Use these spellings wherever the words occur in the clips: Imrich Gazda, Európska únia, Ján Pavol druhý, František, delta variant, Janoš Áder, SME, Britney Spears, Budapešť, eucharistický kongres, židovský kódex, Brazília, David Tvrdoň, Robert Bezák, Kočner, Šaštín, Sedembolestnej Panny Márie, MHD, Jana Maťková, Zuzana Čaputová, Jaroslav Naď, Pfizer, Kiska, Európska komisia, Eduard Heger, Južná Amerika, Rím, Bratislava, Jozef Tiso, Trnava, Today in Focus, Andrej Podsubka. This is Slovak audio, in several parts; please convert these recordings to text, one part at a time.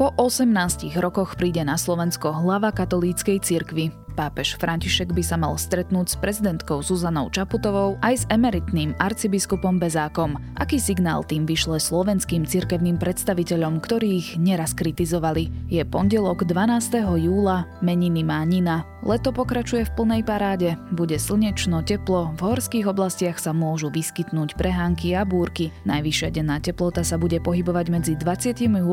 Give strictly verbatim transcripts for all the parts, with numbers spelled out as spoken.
Po osemnástich rokoch príde na Slovensko hlava katolíckej cirkvi. Pápež František by sa mal stretnúť s prezidentkou Zuzanou Čaputovou aj s emeritným arcibiskupom Bezákom. Aký signál tým vyšle slovenským cirkevným predstaviteľom, ktorí ich neraz kritizovali? Je pondelok dvanásteho júla, meniny má Nina. Leto pokračuje v plnej paráde, bude slnečno, teplo, v horských oblastiach sa môžu vyskytnúť prehánky a búrky. Najvyššia denná teplota sa bude pohybovať medzi dvadsaťosem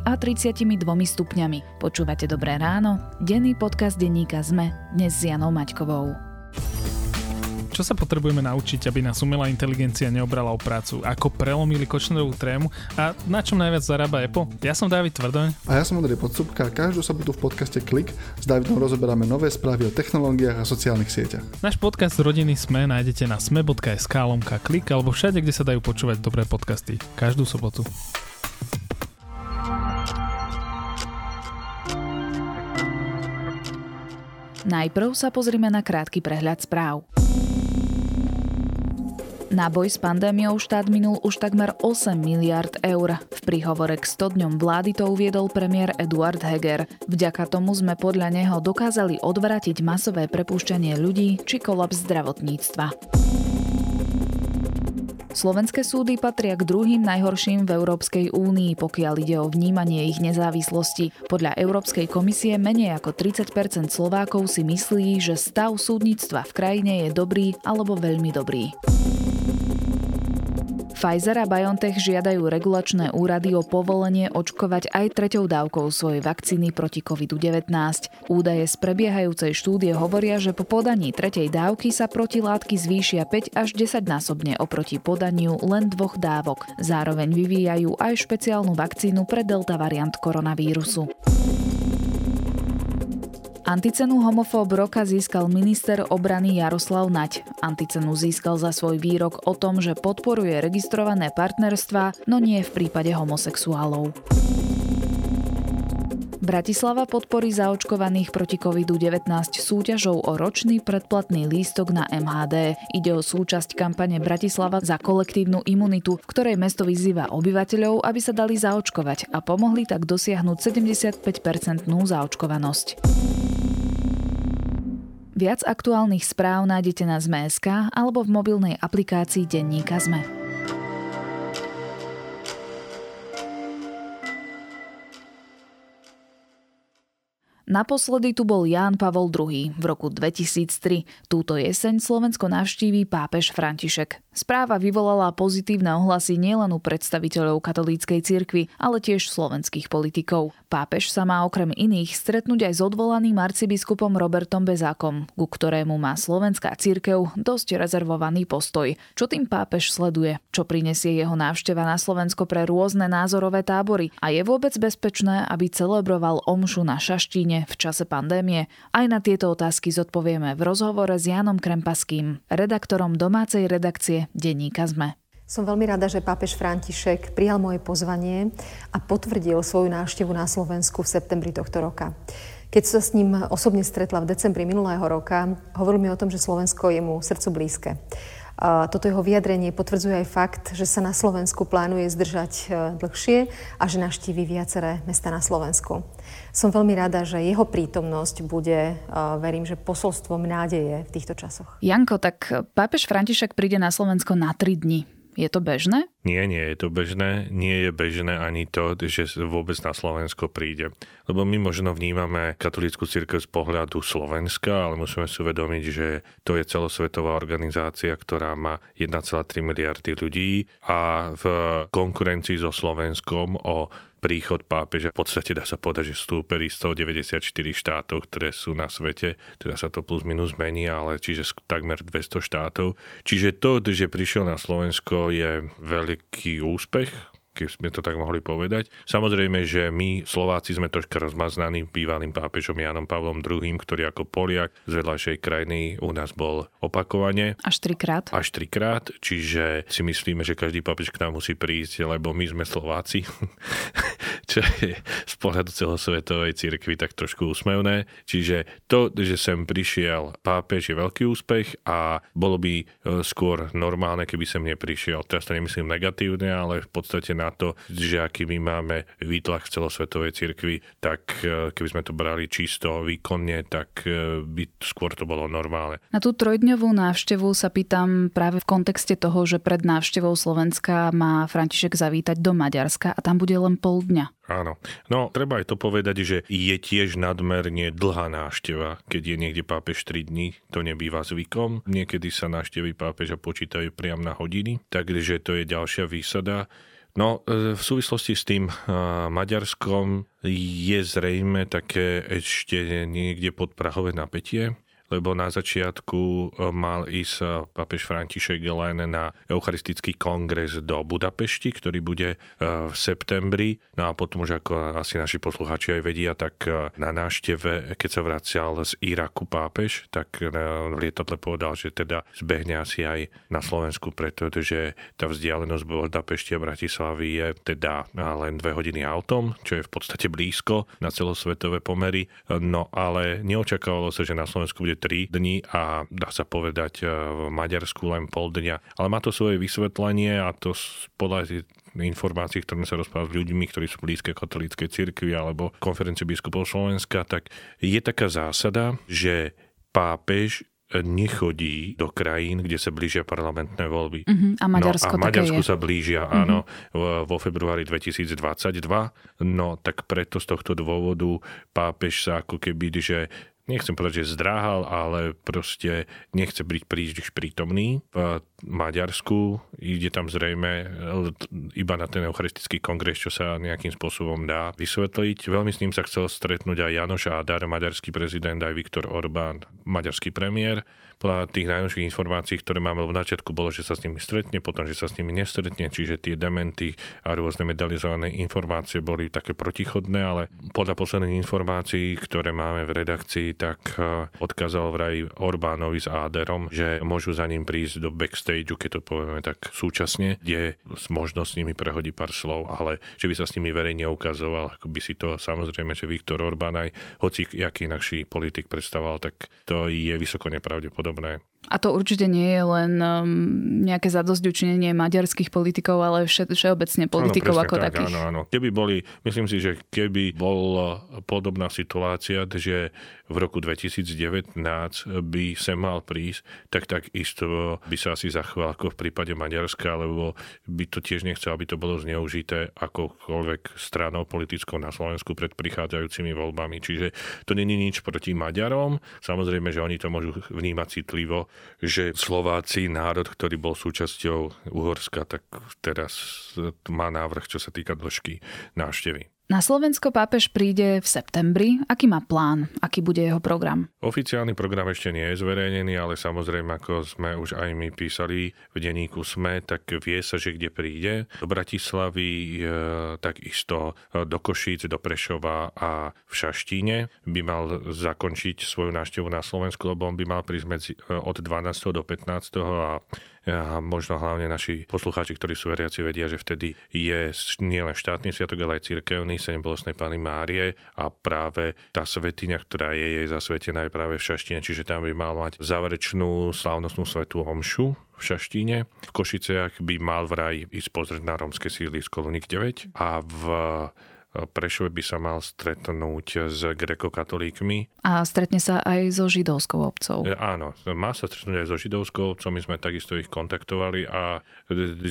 a tridsaťdva stupňami. Počúvate Dobré ráno? Denný podcast denníka es em e dnes s Janou Maťkovou. Čo sa potrebujeme naučiť, aby nás umelá inteligencia neobrala o prácu? Ako prelomili kočnerovú trému a na čom najviac zarába Apple? Ja som David Tvrdoň. A ja som Andrej Podsubka. Každú sobotu v podcaste Klik s Davidom rozoberáme nové správy o technológiách a sociálnych sieťach. Náš podcast Rodiny es em e nájdete na es em e bodka es ká lomka Klik alebo všade, kde sa dajú počúvať dobré podcasty. Každú sobotu. Najprv sa pozrime na krátky prehľad správ. Na boj s pandémiou štát minul už takmer osem miliárd eur. V príhovore k sto dňom vlády to uviedol premiér Eduard Heger. Vďaka tomu sme podľa neho dokázali odvratiť masové prepúšťanie ľudí či kolaps zdravotníctva. Slovenské súdy patria k druhým najhorším v Európskej únii, pokiaľ ide o vnímanie ich nezávislosti. Podľa Európskej komisie menej ako tridsať percent Slovákov si myslí, že stav súdnictva v krajine je dobrý alebo veľmi dobrý. Pfizer a BioNTech žiadajú regulačné úrady o povolenie očkovať aj treťou dávkou svojej vakcíny proti kovidu devätnásť. Údaje z prebiehajúcej štúdie hovoria, že po podaní tretej dávky sa protilátky zvýšia päť až desaťnásobne oproti podaniu len dvoch dávok. Zároveň vyvíjajú aj špeciálnu vakcínu pre delta variant koronavírusu. Anticenu homofób roka získal minister obrany Jaroslav Naď. Anticenu získal za svoj výrok o tom, že podporuje registrované partnerstvá, no nie v prípade homosexuálov. Bratislava podporí zaočkovaných proti kovidu devätnásť súťažou o ročný predplatný lístok na em há dé. Ide o súčasť kampane Bratislava za kolektívnu imunitu, v ktorej mesto vyzýva obyvateľov, aby sa dali zaočkovať a pomohli tak dosiahnuť sedemdesiatpäť percent zaočkovanosť. Viac aktuálnych správ nájdete na zet em e bodka es ká alebo v mobilnej aplikácii denníka es em e. Naposledy tu bol Ján Pavol druhý v roku dvetisíctri. Túto jeseň Slovensko navštíví pápež František. Správa vyvolala pozitívne ohlasy nielen u predstaviteľov katolíckej cirkvi, ale tiež slovenských politikov. Pápež sa má okrem iných stretnúť aj s odvolaným arcibiskupom Robertom Bezákom, ku ktorému má slovenská cirkev dosť rezervovaný postoj. Čo tým pápež sleduje? Čo prinesie jeho návšteva na Slovensko pre rôzne názorové tábory? A je vôbec bezpečné, aby celebroval omšu na Šaštíne v čase pandémie? Aj na tieto otázky zodpovieme v rozhovore s Janom Krempaským, redaktorom domácej redakcie denníka es em e. Som veľmi rada, že pápež František prijal moje pozvanie a potvrdil svoju návštevu na Slovensku v septembri tohto roka. Keď sa s ním osobne stretla v decembri minulého roka, hovoril mi o tom, že Slovensko je mu srdcu blízke. Toto jeho vyjadrenie potvrdzuje aj fakt, že sa na Slovensku plánuje zdržať dlhšie a že navštíví viaceré mesta na Slovensku. Som veľmi rada, že jeho prítomnosť bude, verím, že posolstvom nádeje v týchto časoch. Janko, tak pápež František príde na Slovensko na tri dni. Je to bežné? Nie, nie je to bežné. Nie je bežné ani to, že vôbec na Slovensko príde. Lebo my možno vnímame katolícku cirkev z pohľadu Slovenska, ale musíme si uvedomiť, že to je celosvetová organizácia, ktorá má jeden celá tri miliardy ľudí a v konkurencii so Slovenskom o príchod pápeža, v podstate dá sa povedať, že vstúpili stodeväťdesiatštyri štátov, ktoré sú na svete, teda sa to plus minus mení, ale čiže takmer dvesto štátov. Čiže to, že prišiel na Slovensko, je veľký úspech, keď sme to tak mohli povedať. Samozrejme, že my Slováci sme troška rozmaznaní bývalým pápežom Jánom Pavlom druhým, ktorý ako Poliak z vedľajšej krajiny u nás bol opakovane. Až trikrát. Až trikrát, čiže si myslíme, že každý pápež k nám musí prísť, lebo my sme Slováci. čo je z pohľadu celosvetovej cirkvi tak trošku úsmevné. Čiže to, že sem prišiel pápež, je veľký úspech a bolo by skôr normálne, keby sem neprišiel. Teraz to nemyslím negatívne, ale v podstate na to, že aký my máme výtlak v celosvetovej cirkvi, tak keby sme to brali čisto výkonne, tak by skôr to bolo normálne. Na tú trojdňovú návštevu sa pýtam práve v kontexte toho, že pred návštevou Slovenska má František zavítať do Maďarska a tam bude len pol dňa. Áno. No, treba aj to povedať, že je tiež nadmerne dlhá návšteva, keď je niekde pápež tri dni. To nebýva zvykom. Niekedy sa návštevy pápeža počítajú priam na hodiny, takže to je ďalšia výsada. No, v súvislosti s tým Maďarskom je zrejme také ešte niekde podprahové napätie, lebo na začiatku mal ísť pápež František len na eucharistický kongres do Budapešti, ktorý bude v septembri. No a potom už, ako asi naši poslucháči aj vedia, tak na návšteve, keď sa vracial z Iraku pápež, tak v lietadle povedal, že teda zbehne asi aj na Slovensku, pretože tá vzdialenosť Budapešti a Bratislavy je teda len dve hodiny autom, čo je v podstate blízko na celosvetové pomery. No ale neočakávalo sa, že na Slovensku bude tri dni a dá sa povedať v Maďarsku len pol dňa. Ale má to svoje vysvetlenie a to podľa informácií, ktoré sa rozprávali s ľuďmi, ktorí sú blízke katolíckej cirkvi alebo konferencie biskupov Slovenska, tak je taká zásada, že pápež nechodí do krajín, kde sa blížia parlamentné voľby. Uh-huh. A Maďarsko, no, a Maďarsku sa blížia, uh-huh. áno, vo februári dvetisícdvadsaťdva. No tak preto z tohto dôvodu pápež sa ako keby, že nechcem povedať, že zdráhal, ale proste nechce byť príliš prítomný v Maďarsku. Ide tam zrejme iba na ten eucharistický kongres, čo sa nejakým spôsobom dá vysvetliť. Veľmi s ním sa chcel stretnúť aj Janoš Áder, maďarský prezident, aj Viktor Orbán, maďarský premiér. Podľa tých najnovších informácií, ktoré máme v začiatku, bolo, že sa s nimi stretne, potom, že sa s nimi nestretne, čiže tie dementy a rôzne medializované informácie boli také protichodné, ale podľa posledných informácií, ktoré máme v redakcii, tak odkázal vraj Orbánovi s Áderom, že môžu za ním prísť do backstageu, keď to povieme tak súčasne, kde možno s nimi prehodí pár slov, ale že by sa s nimi verejne ukazoval, ako by si to samozrejme, že Viktor Orbán aj hoci aký inakší politik predstavoval, tak to je vysoko nepravdepodobné. A to určite nie je len um, nejaké zadosťučinenie maďarských politikov, ale vše, všeobecne politikov, áno, ako tak, takých. Áno, áno. Keby boli, myslím si, že keby bola podobná situácia, že v roku dvetisícdevätnásť by sem mal prísť, tak takisto by sa asi zachoval ako v prípade Maďarska, lebo by to tiež nechcel, aby to bolo zneužité akokoľvek stranou politickou na Slovensku pred prichádzajúcimi voľbami. Čiže to nie je nič proti Maďarom. Samozrejme, že oni to môžu vnímať citlivo, že Slováci, národ, ktorý bol súčasťou Uhorska, tak teraz má návrh, čo sa týka dĺžky návštevy. Na Slovensko pápež príde v septembri. Aký má plán? Aký bude jeho program? Oficiálny program ešte nie je zverejnený, ale samozrejme, ako sme už aj my písali v denníku es em e, tak vie sa, že kde príde. Do Bratislavy, takisto do Košíc, do Prešova a v Šaštíne by mal zakončiť svoju návštevu na Slovensku, lebo on by mal prísť medzi, od dvanásteho do pätnásteho a a možno hlavne naši poslucháči, ktorí sú veriaci, vedia, že vtedy je nielen štátny sviatok, ale aj cirkevný, Sedembolestnej Panny Márie a práve tá svätyňa, ktorá je jej zasvetená, je práve v Šaštíne, čiže tam by mal mať záverečnú slávnostnú svätú omšu v Šaštíne. V Košiciach by mal vraj ísť pozrieť na rómske sídlisko Luník deväť a v Prešove by sa mal stretnúť s grekokatolíkmi. A stretne sa aj so židovskou obcou. Áno, má sa stretnúť aj so židovskou obcou, my sme takisto ich kontaktovali a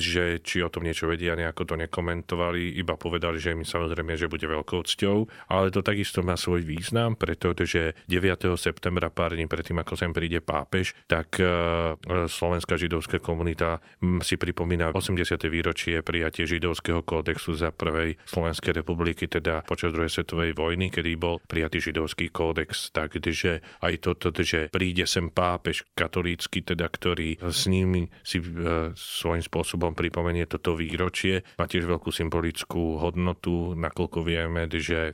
že či o tom niečo vedia, nejako to nekomentovali, iba povedali, že mi samozrejme, že bude veľkou cťou, ale to takisto má svoj význam, pretože deviateho septembra, pár dní predtým, ako sem príde pápež, tak slovenská židovská komunita si pripomína osemdesiate výročie prijatie židovského kódexu za prvej Slovenskej republiky, teda počas druhej svetovej vojny, kedy bol prijatý židovský kódex, takže aj toto, že príde sem pápež katolícky, teda ktorý s nimi si e, svojím spôsobom pripomenie toto výročie, má tiež veľkú symbolickú hodnotu, nakoľko vieme, že e,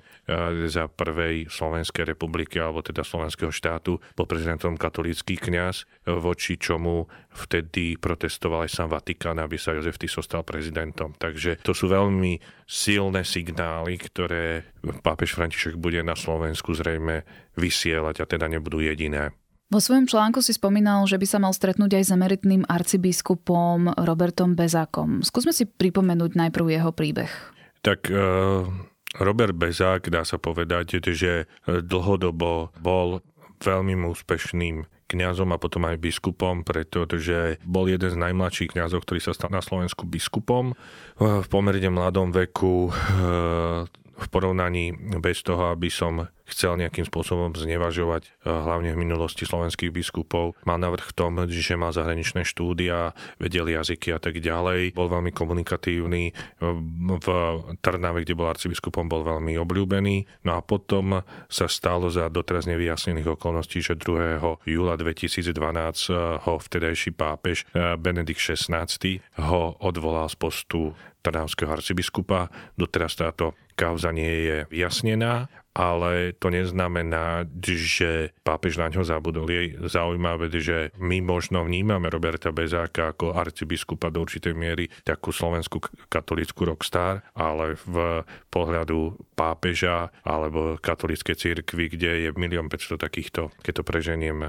za prvej Slovenskej republiky, alebo teda slovenského štátu, bol prezidentom katolícky kňaz, voči čomu vtedy protestoval aj sám Vatikán, aby sa Jozef Tiso stal prezidentom. Takže to sú veľmi silné signály, ktoré pápež František bude na Slovensku zrejme vysielať a teda nebudú jediné. Vo svojom článku si spomínal, že by sa mal stretnúť aj s emeritným arcibiskupom Robertom Bezákom. Skúsme si pripomenúť najprv jeho príbeh. Tak Robert Bezák, dá sa povedať, že dlhodobo bol veľmi úspešným kňazom a potom aj biskupom, pretože bol jeden z najmladších kňazov, ktorý sa stal na Slovensku biskupom. V pomerne mladom veku, v porovnaní bez toho, aby som chcel nejakým spôsobom znevažovať, hlavne v minulosti slovenských biskupov, mal navrch v tom, že mal zahraničné štúdia, vedel jazyky a tak ďalej. Bol veľmi komunikatívny. V Trnave, kde bol arcibiskupom, bol veľmi obľúbený. No a potom sa stalo za doteraz nevyjasnených okolností, že druhého júla dvetisícdvanásť ho vtedajší pápež Benedikt šestnásty ho odvolal z postu trnavského arcibiskupa. Doteraz táto kauza nie je vyjasnená, ale to neznamená, že pápež na ňo zabudol. Je zaujímavé, že my možno vnímame Roberta Bezáka ako arcibiskupa do určitej miery takú slovenskú katolícku rockstar, ale v pohľadu pápeža alebo katolíckej cirkvi, kde je milión päťsto takýchto, keď to preženiem,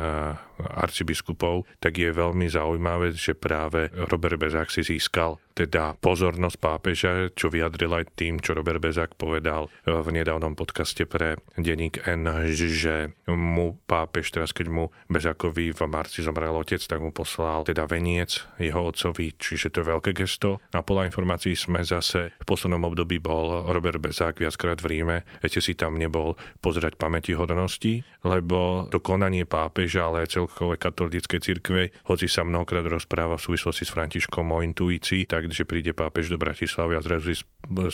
arcibiskupov, tak je veľmi zaujímavé, že práve Robert Bezák si získal teda pozornosť pápeža, čo vyjadril aj tým, čo Robert Bezák povedal v nedávnom podcaste pre Denník N, že mu pápež, teraz keď mu Bezákovi v marci zomrel otec, tak mu poslal teda veniec jeho otcovi, čiže to je veľké gesto. A podľa informácií sme zase v poslednom období bol Robert Bezák viackrát v Ríme, ešte si tam nebol pozerať pamätihodnosti, lebo to konanie pápeža, ale aj celkové katolíckej cirkve, hoci sa mnohokrát rozpráva v súvislosti s Františkom o intuícii, tak že príde pápež do Bratislavy a zrazu si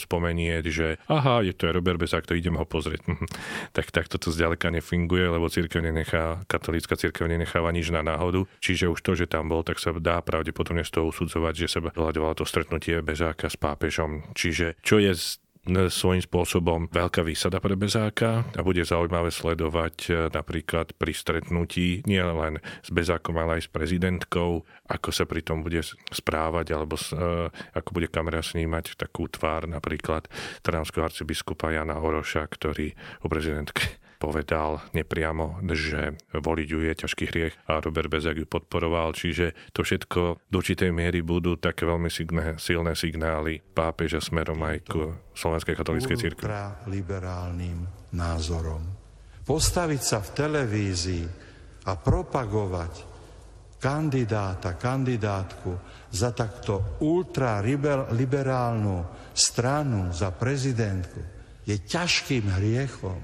spomenie, že aha, je to aj Robert Bezák, to idem ho pozrieť. tak, tak toto zďaleka nefunguje, lebo cirkev nenechá, katolícka cirkev nenecháva nič na náhodu. Čiže už to, že tam bol, tak sa dá pravdepodobne z toho usudzovať, že sa doľadovalo to stretnutie Bezáka s pápežom. Čiže čo je z svojím spôsobom veľká výsada pre Bezáka a bude zaujímavé sledovať napríklad pri stretnutí nie len s Bezákom, ale aj s prezidentkou, ako sa pri tom bude správať alebo ako bude kamera snímať takú tvár napríklad trnavského arcibiskupa Jana Oroša, ktorý o prezidentke povedal nepriamo, že voliť ju je ťažký hriech a Robert Bezák ju podporoval, čiže to všetko do určitej miery budú také veľmi signé, silné signály pápeža smerom aj k slovenskej katolíckej cirkvi. Ultraliberálnym názorom. Postaviť sa v televízii a propagovať kandidáta, kandidátku za takto ultraliberálnu stranu, za prezidentku, je ťažkým hriechom.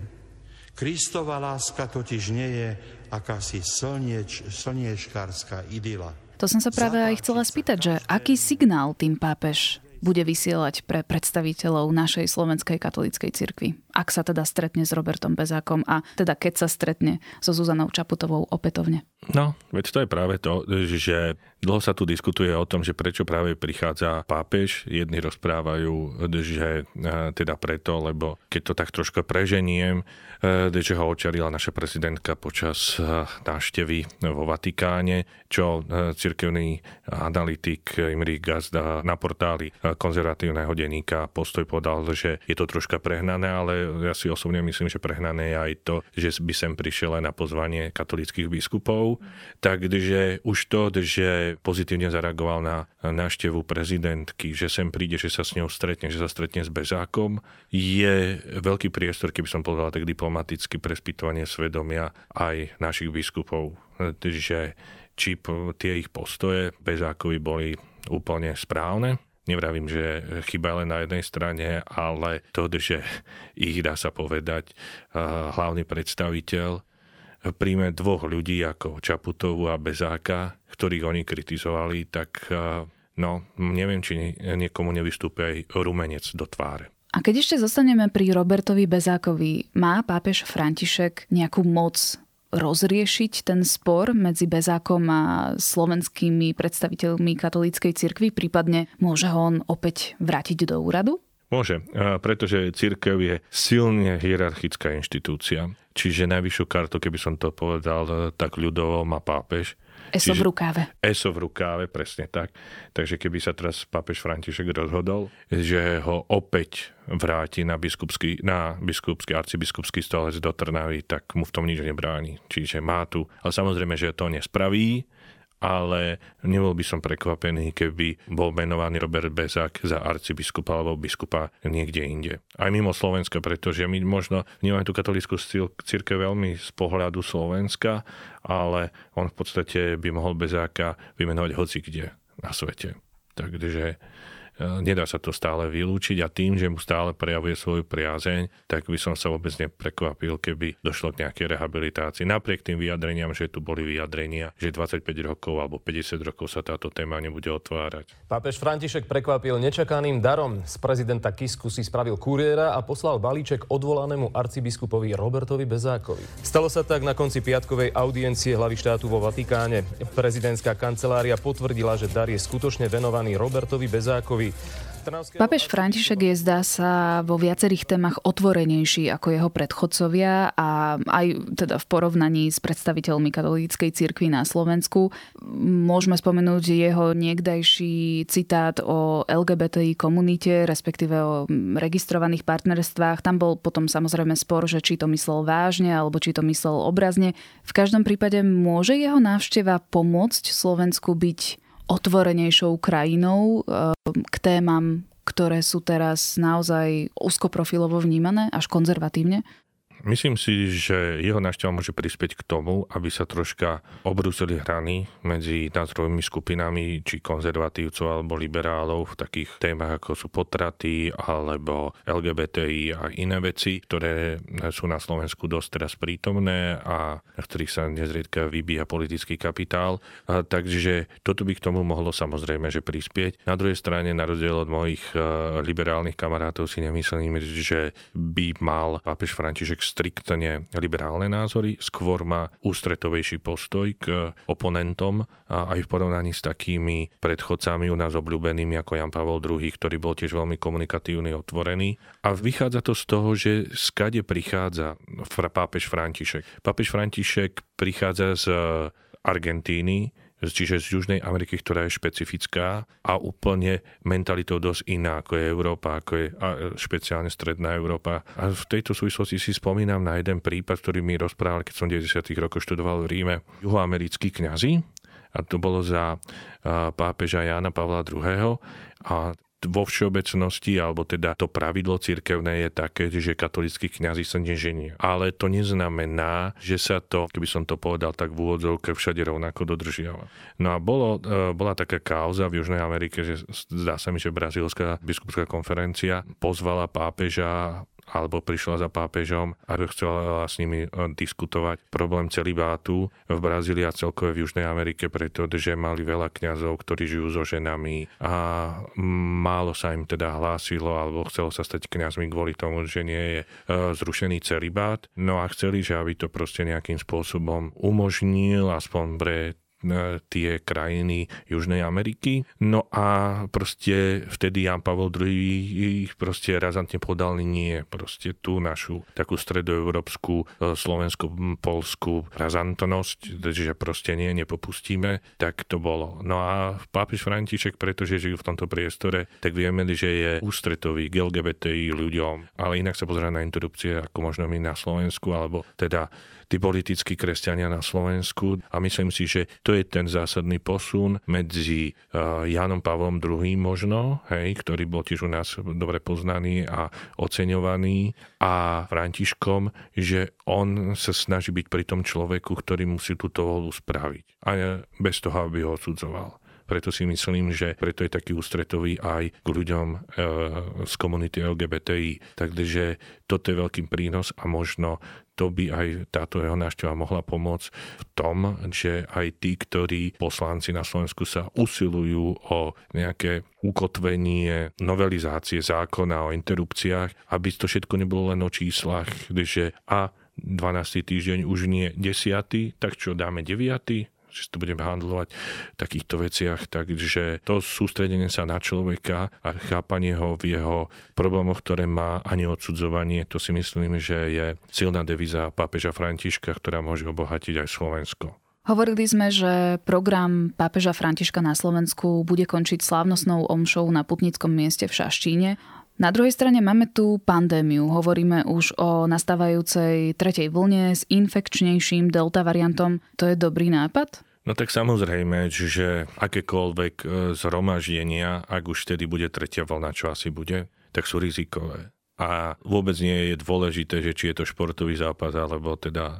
Kristova láska totiž nie je akási slnieč, slniečkárska idyla. To som sa práve aj chcela spýtať, že aký signál tým pápež bude vysielať pre predstaviteľov našej slovenskej katolíckej cirkvi, ak sa teda stretne s Robertom Bezákom a teda keď sa stretne so Zuzanou Čaputovou opätovne. No, veď to je práve to, že dlho sa tu diskutuje o tom, že prečo práve prichádza pápež. Jedni rozprávajú, že teda preto, lebo keď to tak troška preženiem, že ho očarila naša prezidentka počas návštevy vo Vatikáne, čo cirkevný analytik Imrich Gazda na portáli konzervatívneho denníka Postoj podal, že je to troška prehnané, ale ja si osobne myslím, že prehnané je aj to, že by sem prišiel aj na pozvanie katolíckych biskupov. Takže už to, že pozitívne zareagoval na návštevu prezidentky, že sem príde, že sa s ňou stretne, že sa stretne s Bezákom. Je veľký priestor, keby som povedal tak diplomaticky, pre spýtovanie svedomia aj našich biskupov. Že či tie ich postoje Bezákovi boli úplne správne. Nevravím, že chyba len na jednej strane, ale to, že ich, dá sa povedať, hlavný predstaviteľ príjme dvoch ľudí ako Čaputovú a Bezáka, ktorých oni kritizovali, tak no, neviem, či niekomu nevystúpi aj rumenec do tváre. A keď ešte zostaneme pri Robertovi Bezákovi, má pápež František nejakú moc rozriešiť ten spor medzi Bezákom a slovenskými predstaviteľmi katolíckej cirkvi, prípadne môže ho on opäť vrátiť do úradu? Môže, pretože cirkev je silne hierarchická inštitúcia. Čiže najvyššiu kartu, keby som to povedal tak ľudovo, má pápež. ESO v rukáve. ESO v rukáve, presne tak. Takže keby sa teraz pápež František rozhodol, že ho opäť vráti na biskupský, na biskupský, arcibiskupský stolec do Trnavy, tak mu v tom nič nebráni. Čiže má tu, ale samozrejme, že to nespraví, ale nebol by som prekvapený, keby bol menovaný Robert Bezák za arcibiskupa alebo biskupa niekde inde. Aj mimo Slovenska, pretože my možno vnímame tú katolícku cirkev veľmi z pohľadu Slovenska, ale on v podstate by mohol Bezáka vymenovať hocikde na svete. Takže nedá sa to stále vylúčiť a tým, že mu stále prejavuje svoju priazeň, tak by som sa vôbec neprekvapil, keby došlo k nejakej rehabilitácii. Napriek tým vyjadreniam, že tu boli vyjadrenia, že dvadsaťpäť rokov alebo päťdesiat rokov sa táto téma nebude otvárať. Pápež František prekvapil nečakaným darom. Z prezidenta Kisku si spravil kuriéra a poslal balíček odvolanému arcibiskupovi Robertovi Bezákovi. Stalo sa tak na konci piatkovej audiencie hlavy štátu vo Vatikáne. Prezidentská kancelária potvrdila, že dar je skutočne venovaný Robertovi Bezákovi. Pápež František je, zdá sa, vo viacerých témach otvorenejší ako jeho predchodcovia a aj teda v porovnaní s predstaviteľmi katolíckej cirkvi na Slovensku. Môžeme spomenúť jeho niekdajší citát o el gé bé té í komunite, respektíve o registrovaných partnerstvách. Tam bol potom samozrejme spor, že či to myslel vážne alebo či to myslel obrazne. V každom prípade môže jeho návšteva pomôcť Slovensku byť otvorenejšou krajinou k témam, ktoré sú teraz naozaj úzkoprofilovo vnímané, až konzervatívne? Myslím si, že jeho návšteva môže prispieť k tomu, aby sa troška obrúsili hrany medzi názorovými skupinami, či konzervatívcov alebo liberálov v takých témach, ako sú potraty alebo el gé bé té í a iné veci, ktoré sú na Slovensku dosť teraz prítomné a v ktorých sa nezriedka vybíja politický kapitál. A takže toto by k tomu mohlo samozrejme že prispieť. Na druhej strane, na rozdiel od mojich liberálnych kamarátov si nemyslím, že by mal pápež František striktne liberálne názory, skôr má ústretovejší postoj k oponentom a aj v porovnaní s takými predchodcami u nás obľúbenými ako Ján Pavol druhý, ktorý bol tiež veľmi komunikatívny, otvorený. A vychádza to z toho, že skade prichádza pápež František. Pápež František prichádza z Argentíny, čiže z Južnej Ameriky, ktorá je špecifická a úplne mentalitou dosť iná, ako je Európa, ako je špeciálne stredná Európa. A v tejto súvislosti si spomínam na jeden prípad, ktorý mi rozprával, keď som v deväťdesiatych rokoch študoval v Ríme. Juhoamerickí kňazi, a to bolo za pápeža Jána Pavla druhého. A vo všeobecnosti, alebo teda to pravidlo cirkevné je také, že katolícki kňazi sa neženia. Ale to neznamená, že sa to, keby som to povedal tak v úvodzovke, všade rovnako dodržiava. No a bolo, bola taká kauza v Južnej Amerike, že zdá sa mi, že brazílska biskupská konferencia pozvala pápeža alebo prišla za pápežom a chcela s nimi diskutovať problém celibátu v Brazílii a celkové v Južnej Amerike, pretože mali veľa kňazov, ktorí žijú so ženami a málo sa im teda hlásilo alebo chcelo sa stať kňazmi kvôli tomu, že nie je zrušený celibát. No a chceli, že aby to proste nejakým spôsobom umožnil aspoň pre tie krajiny Južnej Ameriky. No a proste vtedy Ján Pavol druhý ich proste razantne podal nie. Proste tú našu takú stredoeurópsku, slovenskú, polskú razantnosť, že proste nie, nepopustíme. Tak to bolo. No a pápež František, pretože žijú v tomto priestore, tak vieme, že je ústretový k el gé bé té í ľuďom. Ale inak sa pozerá na interrupcie, ako možno my na Slovensku, alebo teda tí politickí kresťania na Slovensku. A myslím si, že to je ten zásadný posun medzi Jánom Pavlom druhým možno, hej, ktorý bol tiež u nás dobre poznaný a oceňovaný, a Františkom, že on sa snaží byť pri tom človeku, ktorý musí túto volu spraviť. A bez toho, aby ho odsudzoval. Preto si myslím, že preto je taký ústretový aj k ľuďom e, z komunity el gé bé té í. Takže toto je veľký prínos a možno to by aj táto jeho návšteva mohla pomôcť v tom, že aj tí, ktorí poslanci na Slovensku sa usilujú o nejaké ukotvenie, novelizácie zákona o interrupciách, aby to všetko nebolo len o číslach, že a dvanásteho týždeň už nie desiaty, tak čo dáme deviaty? Že to budeme handlovať v takýchto veciach. Takže to sústredenie sa na človeka a chápanie ho v jeho problémoch, ktoré má, a neodsudzovanie, to si myslím, že je silná devíza pápeža Františka, ktorá môže obohatiť aj Slovensko. Hovorili sme, že program pápeža Františka na Slovensku bude končiť slávnostnou omšou na putnickom mieste v Šaštíne. Na druhej strane máme tu pandémiu. Hovoríme už o nastávajúcej tretej vlne s infekčnejším delta variantom. To je dobrý nápad? No tak samozrejme, že akékoľvek zhromaždenia, ak už vtedy bude tretia vlna, čo asi bude, tak sú rizikové. A vôbec nie je dôležité, že či je to športový zápas, alebo teda e,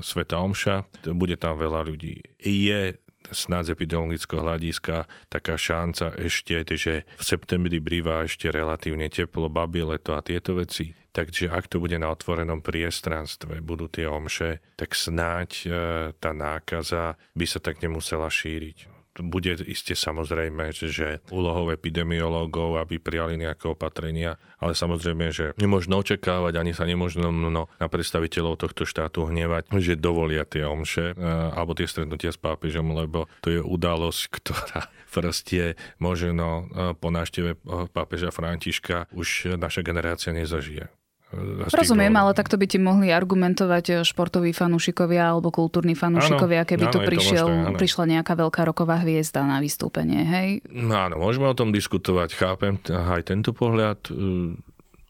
svätá omša. Bude tam veľa ľudí. Je snáď z epidemiologického hľadiska taká šanca ešte, že v septembri býva ešte relatívne teplo, babie leto a tieto veci. Takže ak to bude na otvorenom priestranstve, budú tie omše, tak snáď e, tá nákaza by sa tak nemusela šíriť. Bude iste samozrejme, že úlohou epidemiológov, aby prijali nejaké opatrenia, ale samozrejme, že nemôžno očakávať, ani sa nemôžno no, na predstaviteľov tohto štátu hnevať, že dovolia tie omše alebo tie stretnutia s pápežom, lebo to je udalosť, ktorá proste možno po návšteve pápeža Františka už naša generácia nezažije. Rozumiem, ale takto by ti mohli argumentovať športoví fanúšikovia alebo kultúrni fanúšikovia, áno, keby áno, tu prišiel, možné, prišla nejaká veľká roková hviezda na vystúpenie, hej? No áno, môžeme o tom diskutovať, chápem aj tento pohľad,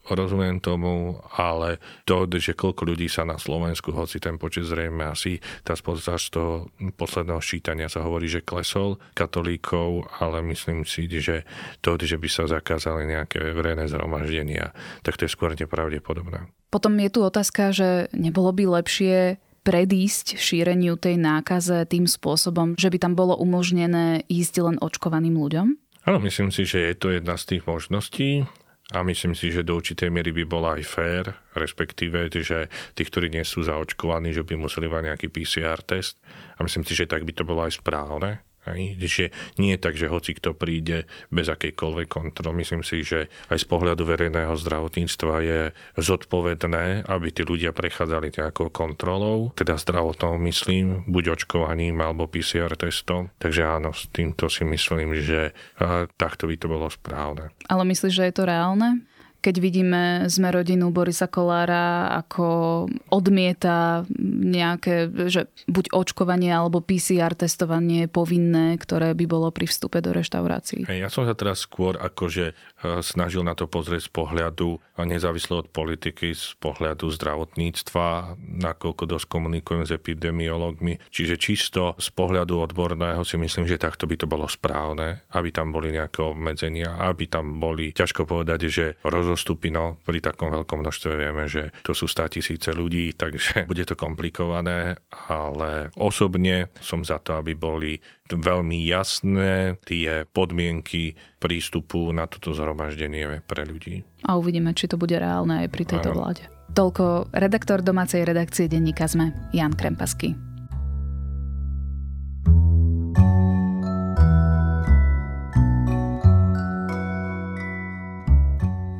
rozumiem tomu, ale to, že koľko ľudí sa na Slovensku, hoci ten počet zrejme asi, tá spôsob z toho posledného ščítania sa hovorí, že klesol katolíkov, ale myslím si, že to, že by sa zakázali nejaké verejné zhromaždenia, tak to je skôr nepravdepodobné. Potom je tu otázka, že nebolo by lepšie predísť šíreniu tej nákaze tým spôsobom, že by tam bolo umožnené ísť len očkovaným ľuďom? Áno, myslím si, že je to jedna z tých možností. A myslím si, že do určitej miery by bola aj fér, respektíve, že tí, ktorí nie sú zaočkovaní, že by museli mať nejaký pé cé er test. A myslím si, že tak by to bolo aj správne. Že nie je tak, že hoci kto príde bez akejkoľvek kontroly. Myslím si, že aj z pohľadu verejného zdravotníctva je zodpovedné, aby tí ľudia prechádzali nejakou kontrolou, teda zdravotnou myslím, buď očkovaním alebo pé cé er testom. Takže áno, s týmto si myslím, že takto by to bolo správne. Ale myslíš, že je to reálne? Keď vidíme Sme rodinu Borisa Kollára, ako odmieta nejaké, že buď očkovanie alebo pé cé er testovanie povinné, ktoré by bolo pri vstupe do reštaurácií. Ja som sa teraz skôr akože snažil na to pozrieť z pohľadu nezávisle od politiky, z pohľadu zdravotníctva, nakoľko dosť komunikujem s epidemiológmi. Čiže čisto z pohľadu odborného si myslím, že takto by to bolo správne, aby tam boli nejaké obmedzenia, aby tam boli, ťažko povedať, že rozhodnutia stupino, pri takom veľkom množstve vieme, že to sú státisíce ľudí, takže bude to komplikované, ale osobne som za to, aby boli veľmi jasné tie podmienky prístupu na toto zhromaždenie pre ľudí. A uvidíme, či to bude reálne aj pri tejto vláde. Toľko redaktor domácej redakcie denníka es em e, Jan Krempaský.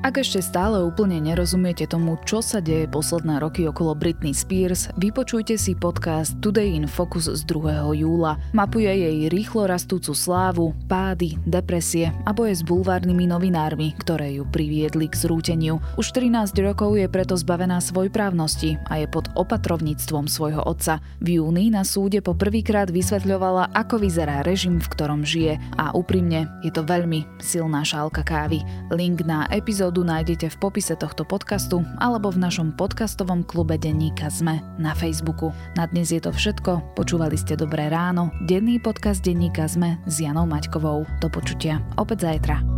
Ak ešte stále úplne nerozumiete tomu, čo sa deje posledné roky okolo Britney Spears, vypočujte si podcast Today in Focus z druhého júla. Mapuje jej rýchlo rastúcu slávu, pády, depresie a boje s bulvárnymi novinármi, ktoré ju priviedli k zrúteniu. Už trinásť rokov je preto zbavená svojprávnosti a je pod opatrovníctvom svojho otca. V júni na súde po prvýkrát vysvetľovala, ako vyzerá režim, v ktorom žije, a úprimne, je to veľmi silná šálka kávy. Link na epizódu nájdete v popise tohto podcastu alebo v našom podcastovom klube denníka es em e na Facebooku. Na dnes je to všetko. Počúvali ste Dobré ráno, denný podcast denníka es em e s Janou Maťkovou. Do počutia opäť zajtra.